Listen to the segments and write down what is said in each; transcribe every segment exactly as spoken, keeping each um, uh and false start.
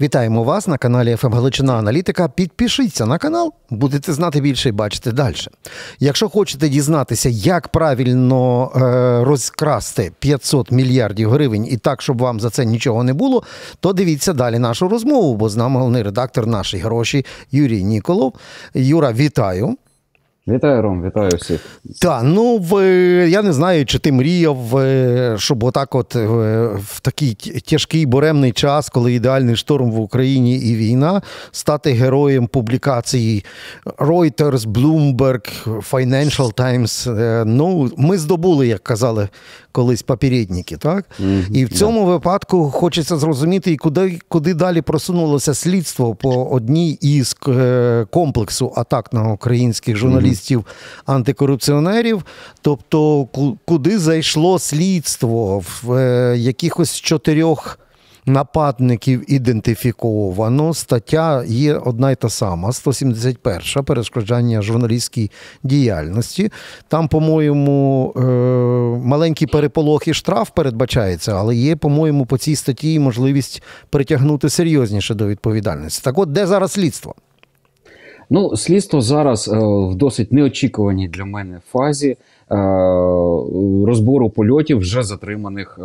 Вітаємо вас на каналі ФМ Галичина Аналітика. Підпишіться на канал, будете знати більше і бачити далі. Якщо хочете дізнатися, як правильно е, розкрасти п'ятсот мільярдів гривень і так, щоб вам за це нічого не було, то дивіться далі нашу розмову, бо з нами головний редактор «Наші гроші» Юрій Ніколов. Юра, вітаю. Вітаю, Ром, вітаю всіх. Так, ну, в, я не знаю, чи ти мріяв, щоб отак от в такий тяжкий, буремний час, коли ідеальний шторм в Україні і війна, стати героєм публікації Reuters, Bloomberg, Financial Times. Ну, ми здобули, як казали колись попередники, так? Mm-hmm, і в цьому да. випадку хочеться зрозуміти, куди, куди далі просунулося слідство по одній із комплексу атак на українських журналістів, антикорупціонерів, тобто куди зайшло слідство, в е, якихось чотирьох нападників ідентифіковано, стаття є одна й та сама, сто сімдесят перша, перешкоджання журналістській діяльності. Там, по-моєму, е, маленький переполох і штраф передбачається, але є, по-моєму, по цій статті можливість притягнути серйозніше до відповідальності. Так от, де зараз слідство? Ну, слідство зараз е, в досить неочікуваній для мене фазі е, розбору польотів вже затриманих е,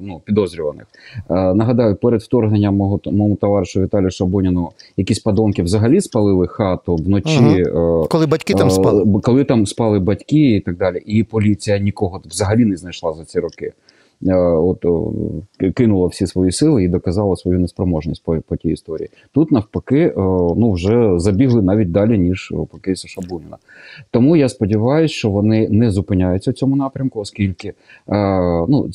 ну, підозрюваних. Е, нагадаю, перед вторгненням мого, моєму товаришу Віталію Шабуніну якісь подонки взагалі спалили хату вночі. Ага. Е, коли батьки там спали. Е, коли там спали батьки і так далі. І поліція нікого взагалі не знайшла за ці роки. От кинула всі свої сили і доказала свою неспроможність по, по тій історії. Тут навпаки, ну вже забігли навіть далі, ніж по кейсу Шабуніна. Тому я сподіваюся, що вони не зупиняються в цьому напрямку, оскільки ну,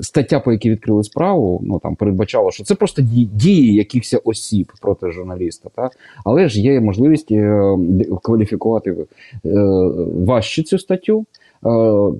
стаття, по якій відкрили справу, ну там передбачало, що це просто дії якихось осіб проти журналіста. Та? Але ж є можливість кваліфікувати важче цю статтю,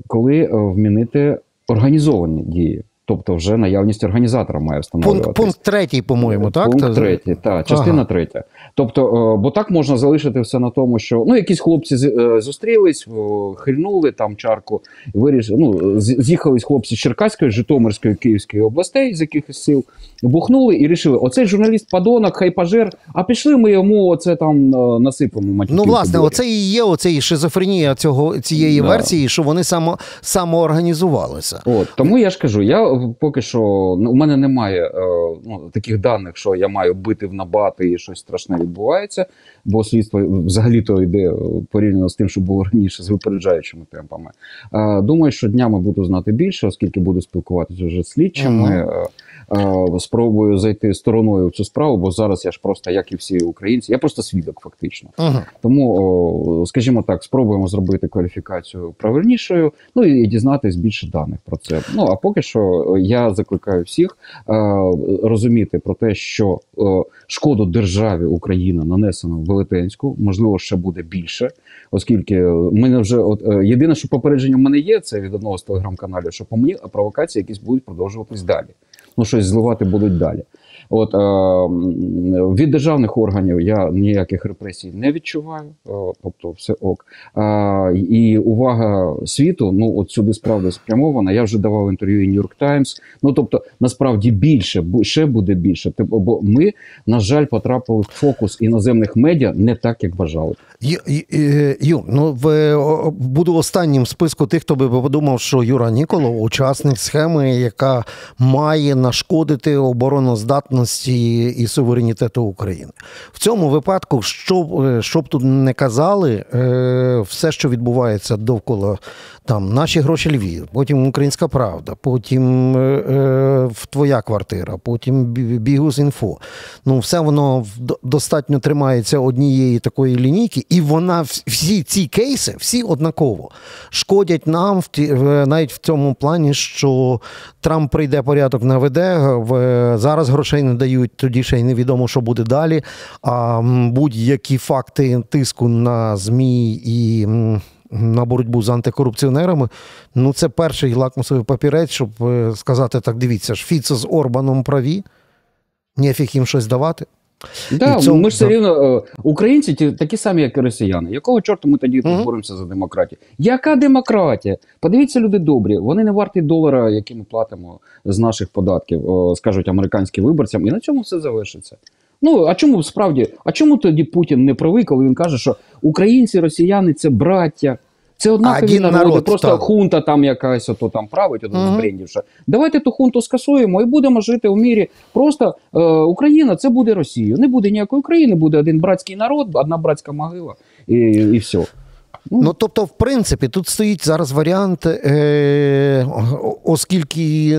коли вмінити організовані дії. Тобто вже наявність організатора має встановлюватися. Пункт, пункт третій, по-моєму, так? Пункт третій, так, частина ага. третя. Тобто, бо так можна залишити все на тому, що ну, якісь хлопці зустрілись, хильнули там чарку, вирішили, ну, з'їхались хлопці з Черкаської, Житомирської, Київської областей з якихось сіл, бухнули і рішили, оцей журналіст-падонок, хайпажер, а пішли ми йому оце там насипаємо матюків. Ну, власне, оце і є оцей шизофренія цього, цієї да. версії, що вони само, самоорганізувалися. От, тому я ж кажу, я поки що ну, у мене немає ну, таких даних, що я маю бити в набати і щось страшне відбувається, бо слідство взагалі-то йде порівняно з тим, що було раніше, з випереджаючими темпами. Думаю, що днями буду знати більше, оскільки буду спілкуватися вже з слідчими, ага. спробую зайти стороною в цю справу, бо зараз я ж просто, як і всі українці, я просто свідок фактично. Ага. Тому, скажімо так, спробуємо зробити кваліфікацію правильнішою, ну і дізнатись більше даних про це. Ну, а поки що я закликаю всіх е, розуміти про те, що е, шкоду державі Україна нанесено велетенську, можливо, ще буде більше, оскільки мене вже от е, єдине, що попередження в мене є, це від одного з телеграм-каналів, що по мені провокації якісь будуть продовжуватись далі. Ну, щось зливати будуть далі. От е, від державних органів я ніяких репресій не відчуваю, е, тобто все ок. Е, і увага світу, ну от сюди справді спрямована. Я вже давав інтерв'ю і New York Times. Ну тобто, насправді більше, ще буде більше. Тобто, бо ми, на жаль, потрапили в фокус іноземних медіа не так, як бажали. Ю, Ю, ну в, буду останнім в списку тих, хто би подумав, що Юра Ніколов учасник схеми, яка має нашкодити обороноздатності і суверенітету України. В цьому випадку, що, що б тут не казали, все, що відбувається довкола, там, «Наші гроші Львів», потім «Українська правда», потім «Твоя квартира», потім «Бігус.Інфо». Ну, все воно достатньо тримається однієї такої лінійки, і вона, всі ці кейси, всі однаково шкодять нам, навіть в цьому плані, що Трамп прийде, порядок наведе, зараз грошей не дають, тоді ще й невідомо, що буде далі. А будь-які факти тиску на ЗМІ і на боротьбу з антикорупціонерами, ну це перший лакмусовий папірець, щоб сказати так, дивіться ж, Фіцо з Орбаном праві, нефіг їм щось давати. Да, цьому... Ми ж все рівно, українці такі самі, як і росіяни. Якого чорту ми тоді угу. боремося за демократію? Яка демократія? Подивіться, люди добрі, вони не варті долара, який ми платимо з наших податків, скажуть американським виборцям, і на цьому все завершиться. Ну, а чому справді, а чому тоді Путін не правий, коли він каже, що українці, росіяни – це браття, це однакові народи, народ, просто так. хунта там якась ото там править, ото mm-hmm. збрендівша. Давайте ту хунту скасуємо і будемо жити в мірі. Просто е, Україна – це буде Росія. Не буде ніякої України, буде один братський народ, одна братська могила і, і все. Ну, ну, тобто, в принципі, тут стоїть зараз варіант, е- оскільки,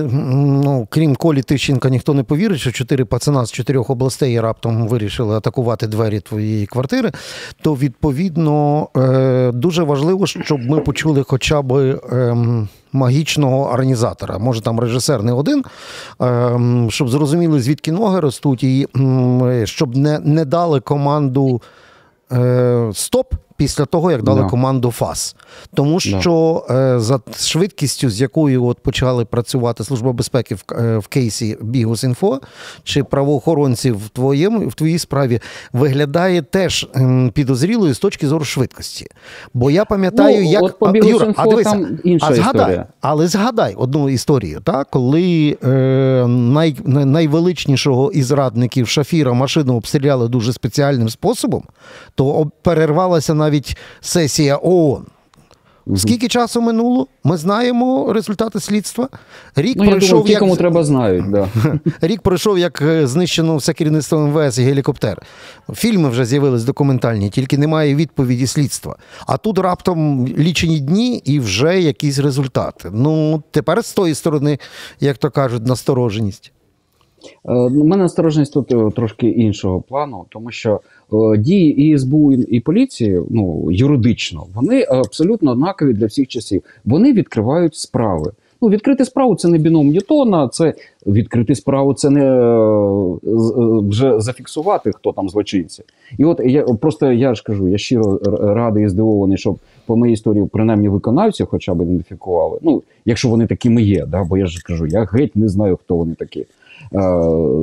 ну, крім Колі Тищенка, ніхто не повірить, що чотири пацана з чотирьох областей раптом вирішили атакувати двері твоєї квартири, то, відповідно, е- дуже важливо, щоб ми почули хоча б... Е- магічного організатора. Може, там режисер не один, щоб зрозуміли, звідки ноги ростуть, і щоб не, не дали команду «стоп» після того, як дали да. команду «фас». Тому що да. за швидкістю, з якою от почали працювати Служба безпеки в, в кейсі «Бігус.Інфо» чи правоохоронців в, твоєму, в твоїй справі, виглядає теж підозрілою з точки зору швидкості. Бо я пам'ятаю, ну, як... От по «Бігус.Інфо» а, Юра, а там інша а згадай, історія. Але згадай одну історію, так? Коли е, най, найвеличнішого із радників Шафіра машину обстріляли дуже спеціальним способом, то перервалася на навіть сесія ООН. Скільки часу минуло? Ми знаємо результати слідства. Рік, ну, пройшов, думаю, як... кому треба знають, да. Рік пройшов, як знищено все керівництво ем ве ес і гелікоптер. Фільми вже з'явились документальні, тільки немає відповіді слідства. А тут раптом лічені дні і вже якісь результати. Ну, тепер з тої сторони, як то кажуть, настороженість. У мене настороженість тут трошки іншого плану, тому що дії і ес бе у, і поліції, ну, юридично, вони абсолютно однакові для всіх часів. Вони відкривають справи. Ну, відкрити справу – це не біном Ньютона, це відкрити справу – це не вже зафіксувати, хто там злочинці. І от я просто, я ж кажу, я щиро радий і здивований, щоб по моїй історії принаймні виконавців хоча б ідентифікували. Ну, якщо вони такими є, да? Бо я ж кажу, я геть не знаю, хто вони такі.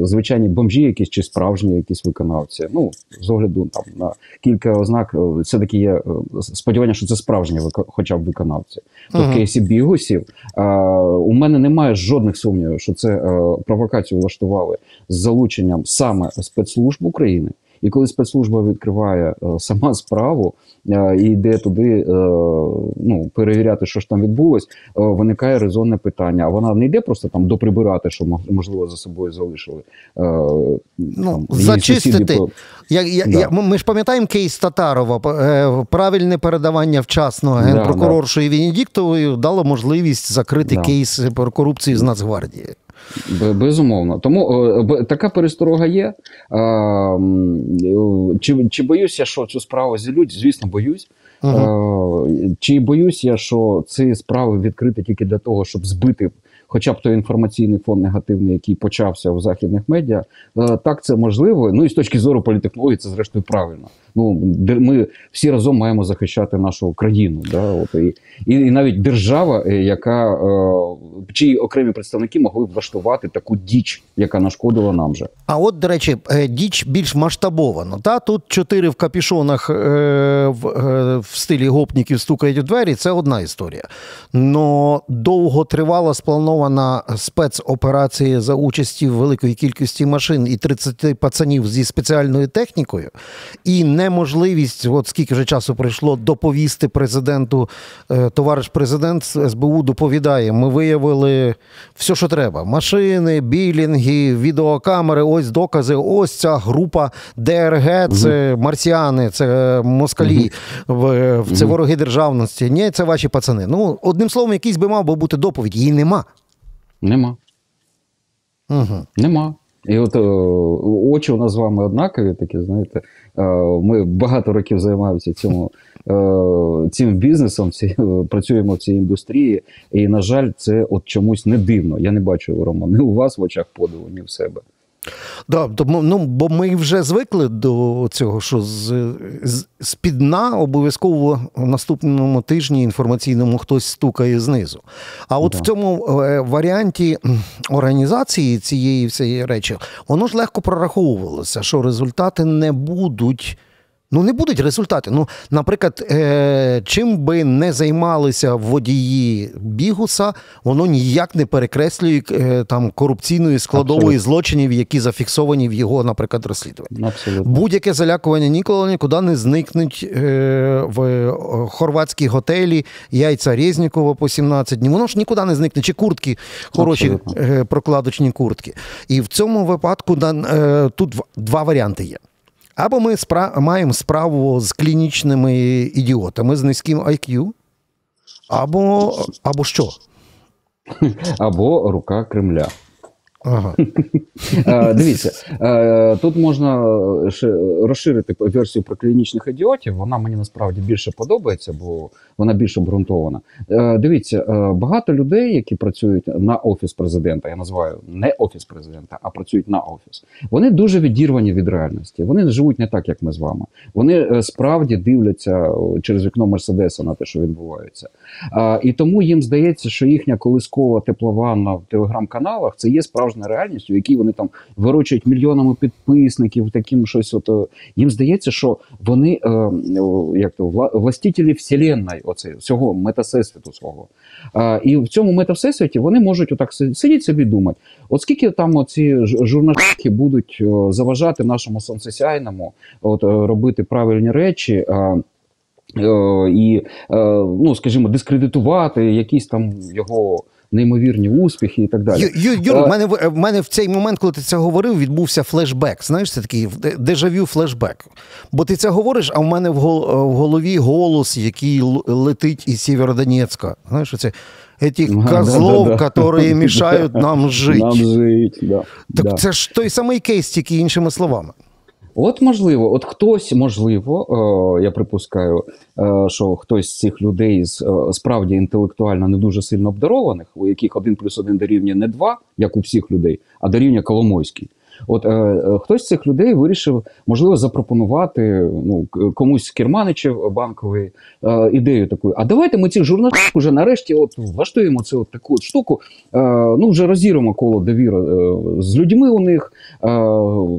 Звичайні бомжі якісь чи справжні якісь виконавці. Ну, з огляду там на кілька ознак, все-таки є сподівання, що це справжні вик... хоча б виконавці. То в кейсі Бігусів у мене немає жодних сумнівів, що це а, провокацію влаштували з залученням саме спецслужб України. І коли спецслужба відкриває а, сама справу а, і йде туди а, ну, перевіряти, що ж там відбулось, а, виникає резонне питання. А вона не йде просто там доприбирати, що, можливо, за собою залишили. А, ну, там, зачистити. По... Я, я, да. я, ми ж пам'ятаємо кейс Татарова. Правильне передавання вчасно генпрокуроршою да, да. Венедіктовою дало можливість закрити да. кейс про корупцію з Нацгвардії. Безумовно. Тому е, така пересторога є. Е, е, чи, чи боюсь я, що цю справу зілють? Звісно, боюсь. Угу. Е, чи боюсь я, що ці справи відкриті тільки для того, щоб збити хоча б той інформаційний фон негативний, який почався в західних медіа? Е, так, це можливо. Ну і з точки зору політтехнології це, зрештою, правильно. Ну, ми всі разом маємо захищати нашу країну. Да? От, і, і, і навіть держава, яка, е, чиї окремі представники могли б влаштувати таку діч, яка нашкодила нам же. А от, до речі, діч більш масштабовано. Та? Тут чотири в капішонах е, в, е, в стилі гопників стукають у двері – це одна історія. Но довго тривала спланована спецоперація за участі великої кількості машин і тридцять пацанів зі спеціальною технікою, і не неможливість, от скільки вже часу пройшло, доповісти президенту. Товариш президент ес бе у доповідає, ми виявили все, що треба. Машини, білінги, відеокамери, ось докази, ось ця група де ер ге, це марсіани, це москалі, це вороги державності. Ні, це ваші пацани. Ну, одним словом, якийсь би мав би бути доповідь. Її нема. Нема. Угу. Нема. І от о, очі у нас з вами однакові, такі, знаєте, ми багато років займаємося цьому, цим бізнесом, ці, працюємо в цій індустрії, і, на жаль, це от чомусь не дивно. Я не бачу, Рома, ні у вас в очах подиву, ні в себе. Да, ну, бо ми вже звикли до цього, що з, з, з-під дна обов'язково в наступному тижні інформаційному хтось стукає знизу. А от да. в цьому варіанті організації цієї всієї речі, воно ж легко прораховувалося, що результати не будуть. Ну, не будуть результати. Ну, наприклад, е- чим би не займалися водії Бігуса, воно ніяк не перекреслює е- там, корупційної складової Абсолютно. злочинів, які зафіксовані в його, наприклад, розслідуванні. Абсолютно. Будь-яке залякування Ніколова нікуди не зникнуть е- в хорватські готелі, яйця Резнікова по сімнадцять днів. Воно ж нікуди не зникне. Чи куртки, хороші е- прокладочні куртки. І в цьому випадку е- тут два варіанти є. Або ми спра- маємо справу з клінічними ідіотами, з низьким ай к'ю, або, або що? Або рука Кремля. Ага. Дивіться, тут можна розширити версію про клінічних ідіотів, вона мені насправді більше подобається, бо вона більш обґрунтована. Дивіться, багато людей, які працюють на офіс президента, я називаю не офіс президента, а працюють на офіс, вони дуже відірвані від реальності, вони живуть не так, як ми з вами. Вони справді дивляться через вікно Мерседеса на те, що відбувається. І тому їм здається, що їхня колискова теплованна в телеграм-каналах, це є справжня реальністю, в якій вони там виручують мільйонами підписників, таким щось от, їм здається, що вони е, як то вла, властителі вселенної оце всього метасесвіту свого. Е, і в цьому метасесвіті вони можуть отак сидіти собі думати. От скільки там оці журналістики будуть заважати нашому сонцесяйному от робити правильні речі, е, е, і е, ну, скажімо, дискредитувати якісь там його неймовірні успіхи і так далі. Ю, Ю, Юр, а... в, мене, в мене в цей момент, коли ти це говорив, відбувся флешбек. Знаєш, це такий дежавю флешбек. Бо ти це говориш, а в мене в голові голос, який летить із Сєвєродонецька. Знаєш, оце «Еті козлов, які да, мішають да, нам жити». Нам жити, да. Так да. Це ж той самий кейс, тільки іншими словами. От можливо, от хтось, можливо, я припускаю, що хтось з цих людей справді інтелектуально не дуже сильно обдарованих, у яких один плюс один дорівнює не два, як у всіх людей, а дорівнює Коломойський. От е, хтось з цих людей вирішив, можливо, запропонувати ну, комусь з керманичів банкової е, ідею таку. А давайте ми цих журналістів вже нарешті от влаштуємо цю от таку от штуку, е, ну вже розіримо коло довіри е, з людьми у них, е,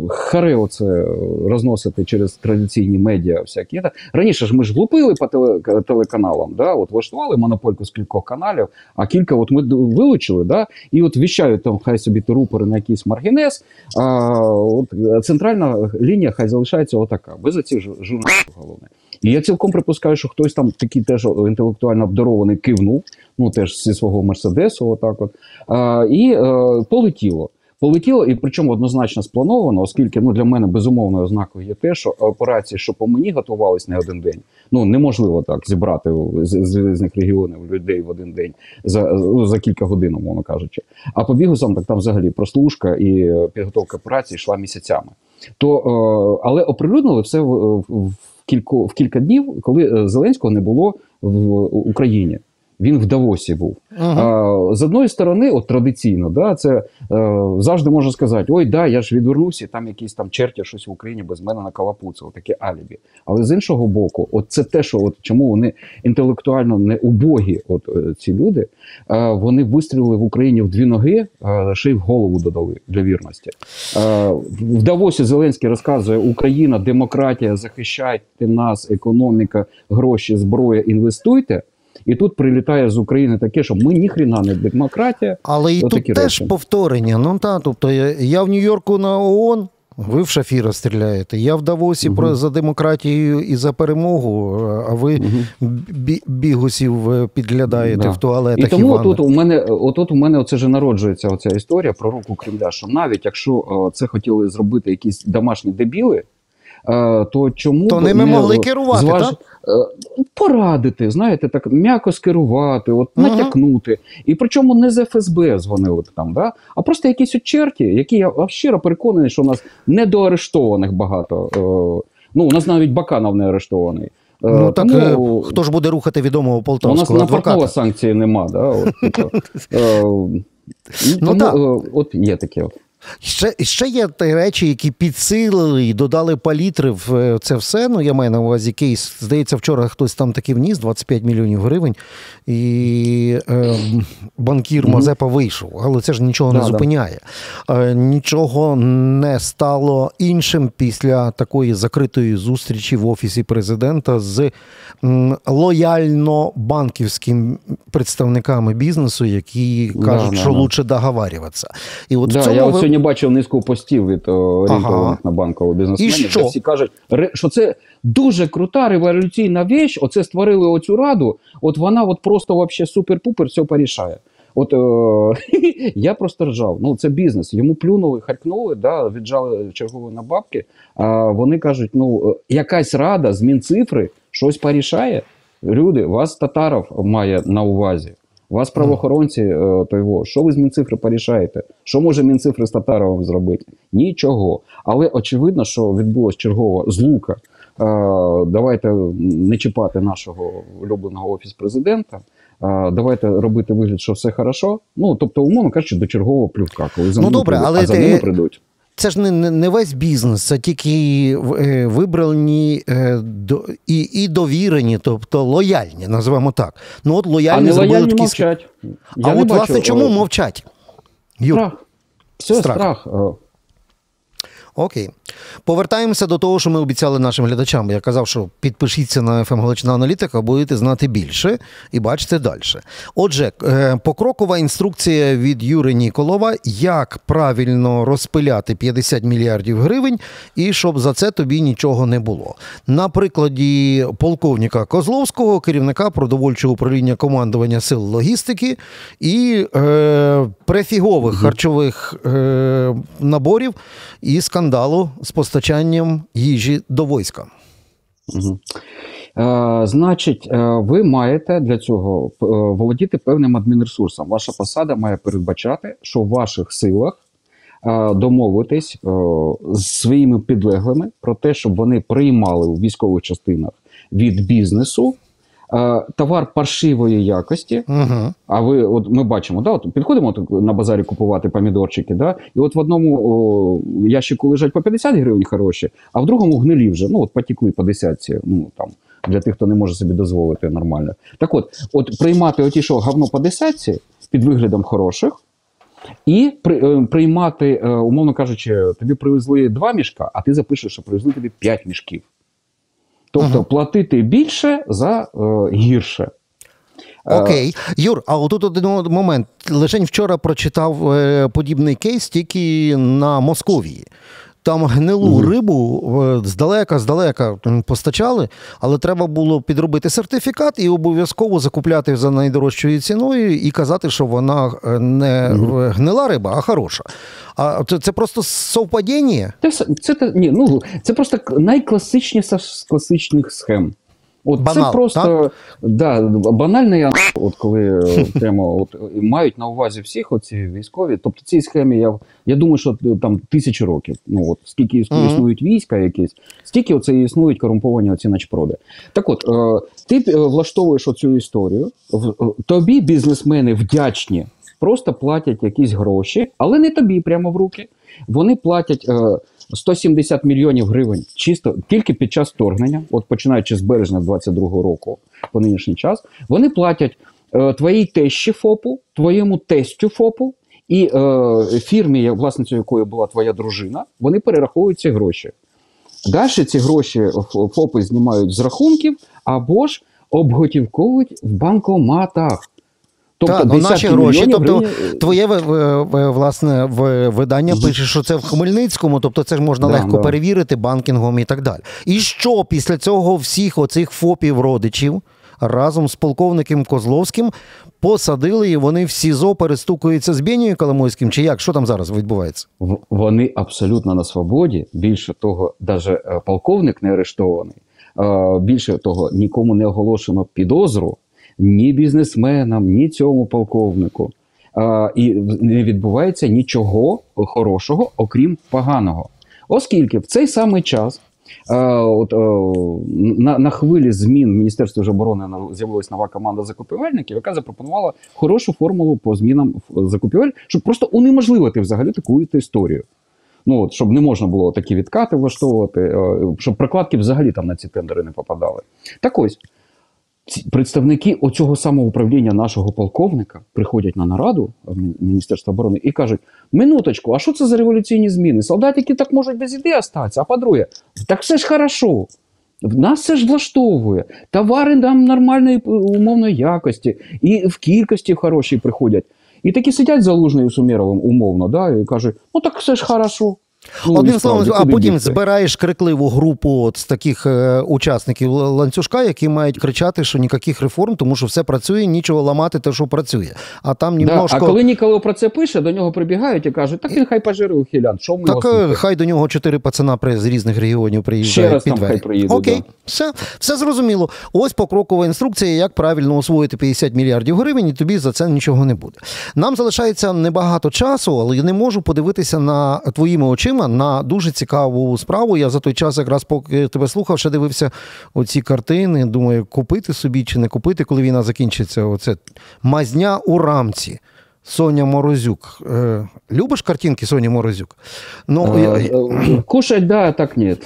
харе оце розносити через традиційні медіа всякі. Раніше ж ми ж влупили по теле, телеканалам, да? От влаштували монопольку з кількох каналів, а кілька от ми вилучили, да? І от віщають там хай собі терупери на якийсь маргінез, А, от, центральна лінія хай залишається отака, без оцих журналістів головне. І я цілком припускаю, що хтось там такий теж інтелектуально обдарований кивнув, ну теж зі свого Мерседесу отак от, а, і а, полетіло. Полетіло, і причому однозначно сплановано, оскільки ну, для мене безумовною ознакою є те, що операції, що по мені, готувались не один день. Ну, неможливо так зібрати з, з різних регіонів людей в один день, за, за кілька годин, умовно кажучи. А по Бігусам, так там взагалі прослушка і підготовка операції йшла місяцями. То, але оприлюднили все в, в, кілько, в кілька днів, коли Зеленського не було в Україні. Він в Давосі був. Ага. А, з одної сторони, от традиційно, да, це е, завжди можна сказати, ой, да, я ж відвернувся, і там якісь там черті щось в Україні без мене накалапуцало, таке алібі. Але з іншого боку, от це те, що от чому вони інтелектуально не убогі, от ці люди, е, вони вистрілили в Україні в дві ноги, е, ще й в голову додали для вірності. Е, в Давосі Зеленський розказує: Україна, демократія, захищайте нас, економіка, гроші, зброя, інвестуйте. І тут прилітає з України таке, що ми ніхрена не демократія. Але і тут теж речі. Повторення. Ну та, тобто я, я в Нью-Йорку на ООН, ви в Шафіра стріляєте. Я в Давосі угу. про, за демократію і за перемогу, а ви угу. бі, бігусів підглядаєте да. в туалетах. І тому отут у мене, отут у мене оце ж народжується оця історія про руку Кремля, що навіть якщо це хотіли зробити якісь домашні дебіли, то чому... То ними могли керувати, зваж... так? Порадити, знаєте, так м'яко скерувати, от натякнути. Uh-huh. І причому не з ФСБ дзвонили там, да? А просто якісь от черті, які я щиро переконаний, що у нас недоарештованих багато. Ну, у нас навіть Баканов не арештований. Ну так, тому, хто ж буде рухати відомого полтавського адвоката? У нас на Портнова санкції нема, да? От, от, от, от, от, от, от, от є таке от. Ще, ще є ті речі, які підсилили і додали палітри в це все. Ну, я маю на увазі кейс. Здається, вчора хтось там таки вніс двадцять п'ять мільйонів гривень, і е, банкір Мазепа вийшов. Але це ж нічого не да, зупиняє. Е, нічого не стало іншим після такої закритої зустрічі в Офісі Президента з м, лояльно-банківськими представниками бізнесу, які кажуть, да, що да, лучше договарюватися. І от да, в цьому... Я бачив низку постів від орієнтованих ага. на банкового бізнесменів, де всі кажуть, що це дуже крута революційна вещь, оце створили оцю раду, от вона от просто вообще супер-пупер все порішає. От е- я просто ржав, ну це бізнес, йому плюнули, харкнули, да, віджали чергову на бабки, а вони кажуть, ну якась рада з Мінцифри щось порішає. Люди, вас Татаров має на увазі. Вас правоохоронці, того, що ви з Мінцифри порішаєте? Що може Мінцифри з Татаровим зробити? Нічого. Але очевидно, що відбулось чергово злука. Давайте не чіпати нашого улюбленого Офіс Президента. Давайте робити вигляд, що все хорошо. Ну, тобто, умовно кажучи, до чергового плювка, коли за, ну, добре, прийду, але за ти... ними прийдуть. Це ж не, не весь бізнес, це тільки вибрані і, і довірені, тобто лояльні, називаємо так. Ну от лояльні зробили такі... мовчать. Я а от, бачу, власне, чому о... мовчать? Юр. Страх. Все, страх. страх. Окей. Повертаємося до того, що ми обіцяли нашим глядачам. Я казав, що підпишіться на ФМ Галичина Аналітика, будете знати більше і бачите далі. Отже, покрокова інструкція від Юри Ніколова, як правильно розпиляти п'ятдесят мільярдів гривень і щоб за це тобі нічого не було. На прикладі полковника Козловського, керівника продовольчого управління командування сил логістики і е, префігових харчових е, наборів і скандалу з постачанням їжі до війська. Угу. Е, значить, ви маєте для цього володіти певним адмінресурсом. Ваша посада має передбачати, що в ваших силах е, домовитись е, з своїми підлеглими про те, щоб вони приймали у військових частинах від бізнесу товар паршивої якості, угу. а ви, от ми бачимо, да, от підходимо от на базарі купувати помідорчики, да, і от в одному о, ящику лежать по п'ятдесят гривень хороші, а в другому гнилі вже, ну от потікли по десятці, ну там, для тих, хто не може собі дозволити нормально. Так от, от приймати оті, що говно по десятці, під виглядом хороших, і при, приймати, умовно кажучи, тобі привезли два мішка, а ти запишеш, що привезли тобі п'ять мішків. Тобто, ага. платити більше за е, гірше. Окей. Юр, а отут один момент. Лишень вчора прочитав е, подібний кейс тільки на Московії. Там гнилу угу. рибу здалека-здалека постачали, але треба було підробити сертифікат і обов'язково закупляти за найдорожчою ціною і казати, що вона не угу. гнила риба, а хороша. А це, це просто совпадіння? Це, це, ні, ну, це просто найкласичніша з класичних схем. От банал, це просто да, банальний анал, от коли прямо от, мають на увазі всіх оці військові. Тобто цій схемі я я думаю, що там тисячі років. Ну от скільки існують mm-hmm. війська, якісь, стільки оце існують корумповані оці начпроди. Так, от е, ти влаштовуєш оцю історію. Тобі бізнесмени вдячні, просто платять якісь гроші, але не тобі прямо в руки. Вони платять е, сто сімдесят мільйонів гривень чисто тільки під час вторгнення, от починаючи з березня двадцять другого року по нинішній час, вони платять е, твоїй тещі ФОПу, твоєму тестю ФОПу і е, фірмі, власницею якої була твоя дружина, вони перераховують ці гроші. Далі ці гроші ФОПи знімають з рахунків або ж обготівковують в банкоматах. Тобто так, наші гроші, тобто гривень... твоє власне видання пише, що це в Хмельницькому, тобто це ж можна да, легко да. перевірити банкінгом і так далі. І що після цього всіх оцих ФОПів родичів разом з полковником Козловським посадили, і вони в СІЗО перестукуються з Бєнією Коломойським, чи як? Що там зараз відбувається? Вони абсолютно на свободі, більше того, навіть полковник не арештований, більше того, нікому не оголошено підозру, ні бізнесменам, ні цьому полковнику. А, і не відбувається нічого хорошого, окрім поганого. Оскільки в цей самий час От, на, на хвилі змін в Міністерстві оборони з'явилась нова команда закупівельників, яка запропонувала хорошу формулу по змінам закупівель, щоб просто унеможливити взагалі таку історію. Ну, от, щоб не можна було такі відкати влаштовувати, щоб прокладки взагалі там на ці тендери не попадали. Так ось, представники оцього самого управління нашого полковника приходять на нараду Міністерства оборони і кажуть: минуточку, а що це за революційні зміни? Солдатики так можуть без ідеї остатися. А по-друге, так все ж хорошо. Нас все ж влаштовує. Товари нам нормальної умовної якості. І в кількості хороші приходять. І такі сидять Залужний з Умєровим умовно, да, і кажуть: ну так все ж хорошо. Ну, одним словом, а потім діти? збираєш крикливу групу от з таких е, учасників ланцюжка, які мають кричати, що ніяких реформ, тому що все працює, нічого ламати те, що працює. А там немножко... да, а коли Ніколов про це пише, до нього прибігають і кажуть: так він хай пожирує у хілян. Що ми так е, хай до нього чотири пацана з різних регіонів приїжджають під двері. Приїду, Окей, да. все, все зрозуміло. Ось покрокова інструкція, як правильно освоїти п'ятдесят мільярдів гривень, і тобі за це нічого не буде. Нам залишається небагато часу, але я не можу подивитися на твоїми очима на дуже цікаву справу. Я за той час, якраз поки тебе слухав, ще дивився оці картини, думаю, купити собі чи не купити, коли війна закінчиться. Оце мазня у рамці. Соня Морозюк. Е, любиш картинки Соні Морозюк? Ну, а, я... Кушать, да, так ні.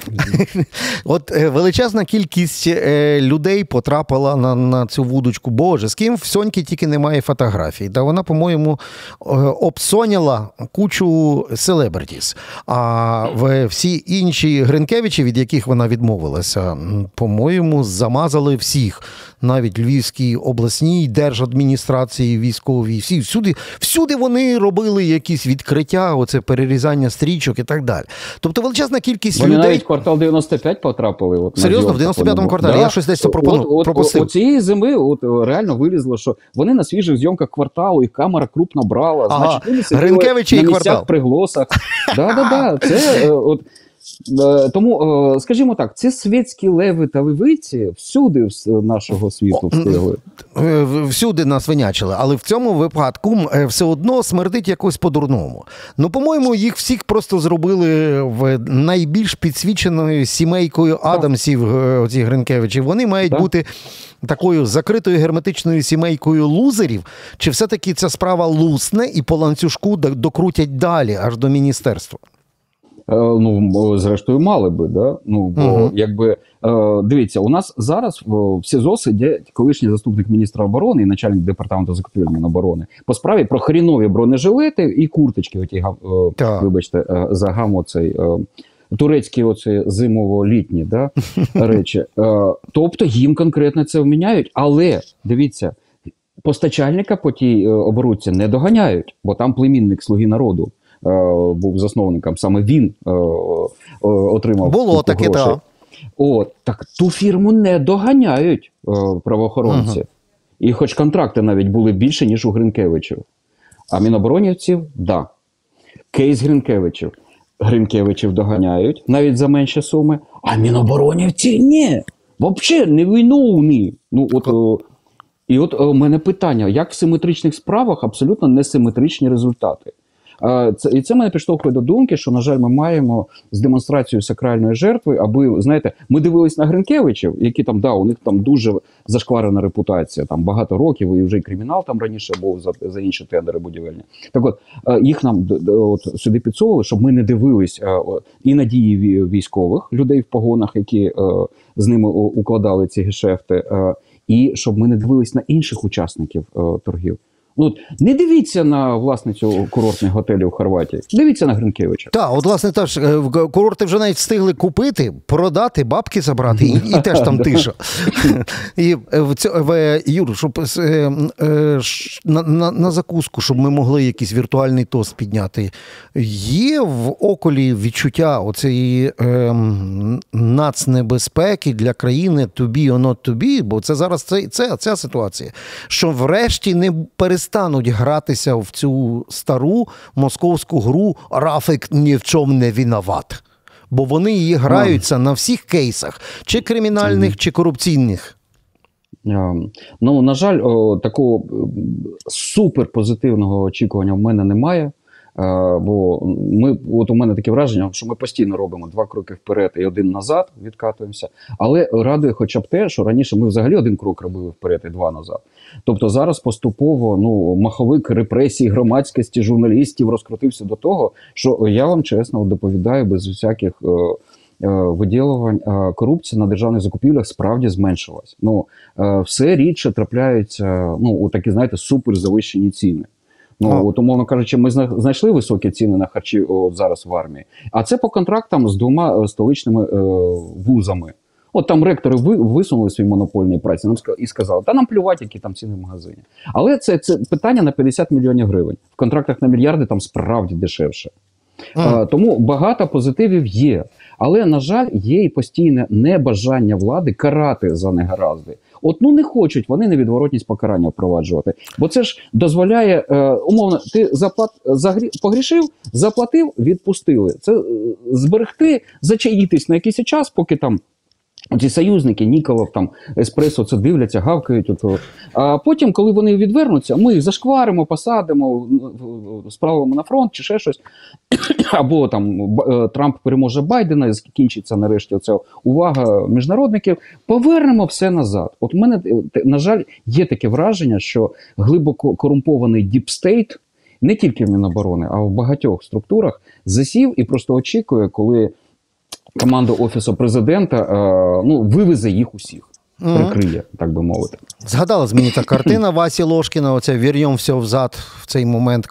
От е, величезна кількість е, людей потрапила на, на цю вудочку. Боже, з ким в Соньки тільки немає фотографій. Та вона, по-моєму, е, обсоняла кучу селебритіс. А в, всі інші Гринкевичі, від яких вона відмовилася, по-моєму, замазали всіх. Навіть Львівській обласній держадміністрації, військовій, всі, всюди. Всюди вони робили якісь відкриття, оце перерізання стрічок і так далі. Тобто величезна кількість вони людей... Вони навіть в квартал дев'яносто п'ять потрапили. От, серйозно? В дев'яносто п'ятому кварталі? Да. Я щось десь пропону... от, от, пропустив. От цієї зими от, реально вилізло, що вони на свіжих зйомках кварталу, і камера крупно брала. Значить, вони сиділи на місцях приглосах. Да-да-да, це... От... Тому, скажімо так, ці світські леви та левиці всюди нашого світу встигли. Всюди нас винячили, але в цьому випадку все одно смердить якось по-дурному. Ну, по-моєму, їх всіх просто зробили в найбільш підсвіченою сімейкою Адамсів, оці Гринкевичі. Вони мають так. бути такою закритою герметичною сімейкою лузерів, чи все-таки ця справа лусне і по ланцюжку докрутять далі, аж до міністерства? Ну, зрештою, мали би, да? Ну, бо, угу. якби, дивіться, у нас зараз в СІЗО сидять колишній заступник міністра оборони і начальник департаменту закупівель Міноборони по справі про хрінові бронежилети і курточки, оті, так. вибачте, за гам цей турецькі оці зимово-літні, да, речі. Тобто їм конкретно це вміняють, але, дивіться, постачальника по тій оборудці не доганяють, бо там племінник «Слуги народу» був засновником, саме він е- е- отримав було таке, так. От, так ту фірму не доганяють е- правоохоронці. Ага. І хоч контракти навіть були більше, ніж у Гринкевичів. А міноборонівців – да. Кейс Гринкевичів. Гринкевичів доганяють навіть за менші суми, а міноборонівці – ні. Взагалі не виновні. Ну, от, е- і от у е- мене питання, як в симетричних справах абсолютно несиметричні результати. Це, і це мене підштовхує до думки, що, на жаль, ми маємо з демонстрацією сакральної жертви, аби, знаєте, ми дивились на Гринкевичів, які там, да, у них там дуже зашкварена репутація, там багато років, і вже й кримінал там раніше був за, за інші тендери будівельні. Так от, їх нам от, сюди підсовували, щоб ми не дивились і на дії військових, людей в погонах, які з ними укладали ці гешефти, і щоб ми не дивились на інших учасників торгів. Ну, не дивіться на власницю курортних готелів в Хорватії, дивіться на Гринкевича. Так, от власне теж, курорти вже навіть встигли купити, продати, бабки забрати, і, і теж там тиша. І, Юр, щоб на, на, на закуску, щоб ми могли якийсь віртуальний тост підняти, є в околі відчуття оцеї ем, нацнебезпеки для країни to be or not to be, бо це зараз це, це, ця ситуація, що врешті не перестає стануть гратися в цю стару московську гру «Рафик ні в чому не виноват». Бо вони її граються mm. на всіх кейсах, чи кримінальних, mm. чи корупційних. Ну, на жаль, такого суперпозитивного очікування в мене немає. Бо ми, от у мене таке враження, що ми постійно робимо два кроки вперед і один назад, відкатуємося. Але радує хоча б те, що раніше ми взагалі один крок робили вперед і два назад. Тобто зараз поступово ну, маховик репресій громадськості, журналістів розкрутився до того, що я вам чесно доповідаю без усяких виділувань, корупція на державних закупівлях справді зменшилась. Ну, все рідше трапляються ну, такі, знаєте, суперзавищені ціни. Ну, от, умовно кажучи, ми знайшли високі ціни на харчі о, зараз в армії, а це по контрактам з двома столичними е, вузами. От там ректори ви, висунули свій монопольний прайс і сказали, та нам плювати, які там ціни в магазині. Але це, це питання на п'ятдесят мільйонів гривень. В контрактах на мільярди там справді дешевше. Е, тому багато позитивів є. Але, на жаль, є і постійне небажання влади карати за негаразди. От ну не хочуть вони невідворотність покарання впроваджувати. Бо це ж дозволяє, е, умовно, ти заплат, загрі, погрішив, заплатив, відпустили. Це е, зберегти, зачаїтись на якийсь час, поки там ці союзники, Ніколов, там, Еспресо, це дивляться, гавкають. От, а потім, коли вони відвернуться, ми їх зашкваримо, посадимо, справимо на фронт чи ще щось. Або там Трамп переможе Байдена і закінчиться нарешті оця увага міжнародників. Повернемо все назад. От в мене, на жаль, є таке враження, що глибоко корумпований діпстейт, не тільки в Міноборони, а в багатьох структурах, засів і просто очікує, коли команду Офісу Президента ну, вивезе їх усіх, прикриє, так би мовити. Згадалась мені та картина Васі Лошкіна, оця «Вір'єм все взад» в цей момент.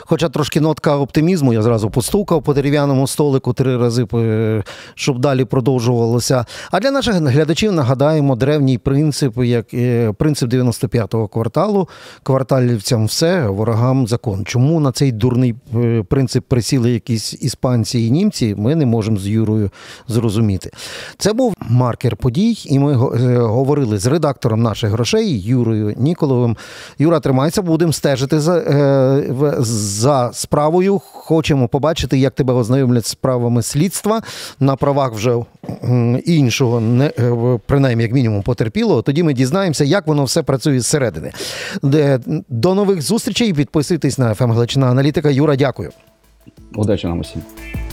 Хоча трошки нотка оптимізму, я зразу постукав по дерев'яному столику три рази, щоб далі продовжувалося. А для наших глядачів нагадаємо древній принцип, як принцип дев'яносто п'ятого кварталу. Кварталівцям все, ворогам закон. Чому на цей дурний принцип присіли якісь іспанці і німці, ми не можемо з Юрою зрозуміти. Це був маркер подій, і ми говорили з редактором «Наших грошей» Юрою Ніколовим. Юра, тримайся, будемо стежити за, е, за справою. Хочемо побачити, як тебе ознайомлять з справами слідства на правах вже іншого, не, принаймні, як мінімум, потерпілого. Тоді ми дізнаємося, як воно все працює зсередини. До нових зустрічей. Підписуйтесь на ФМ Галичина Аналітика. Юра, дякую. Удачі нам усім.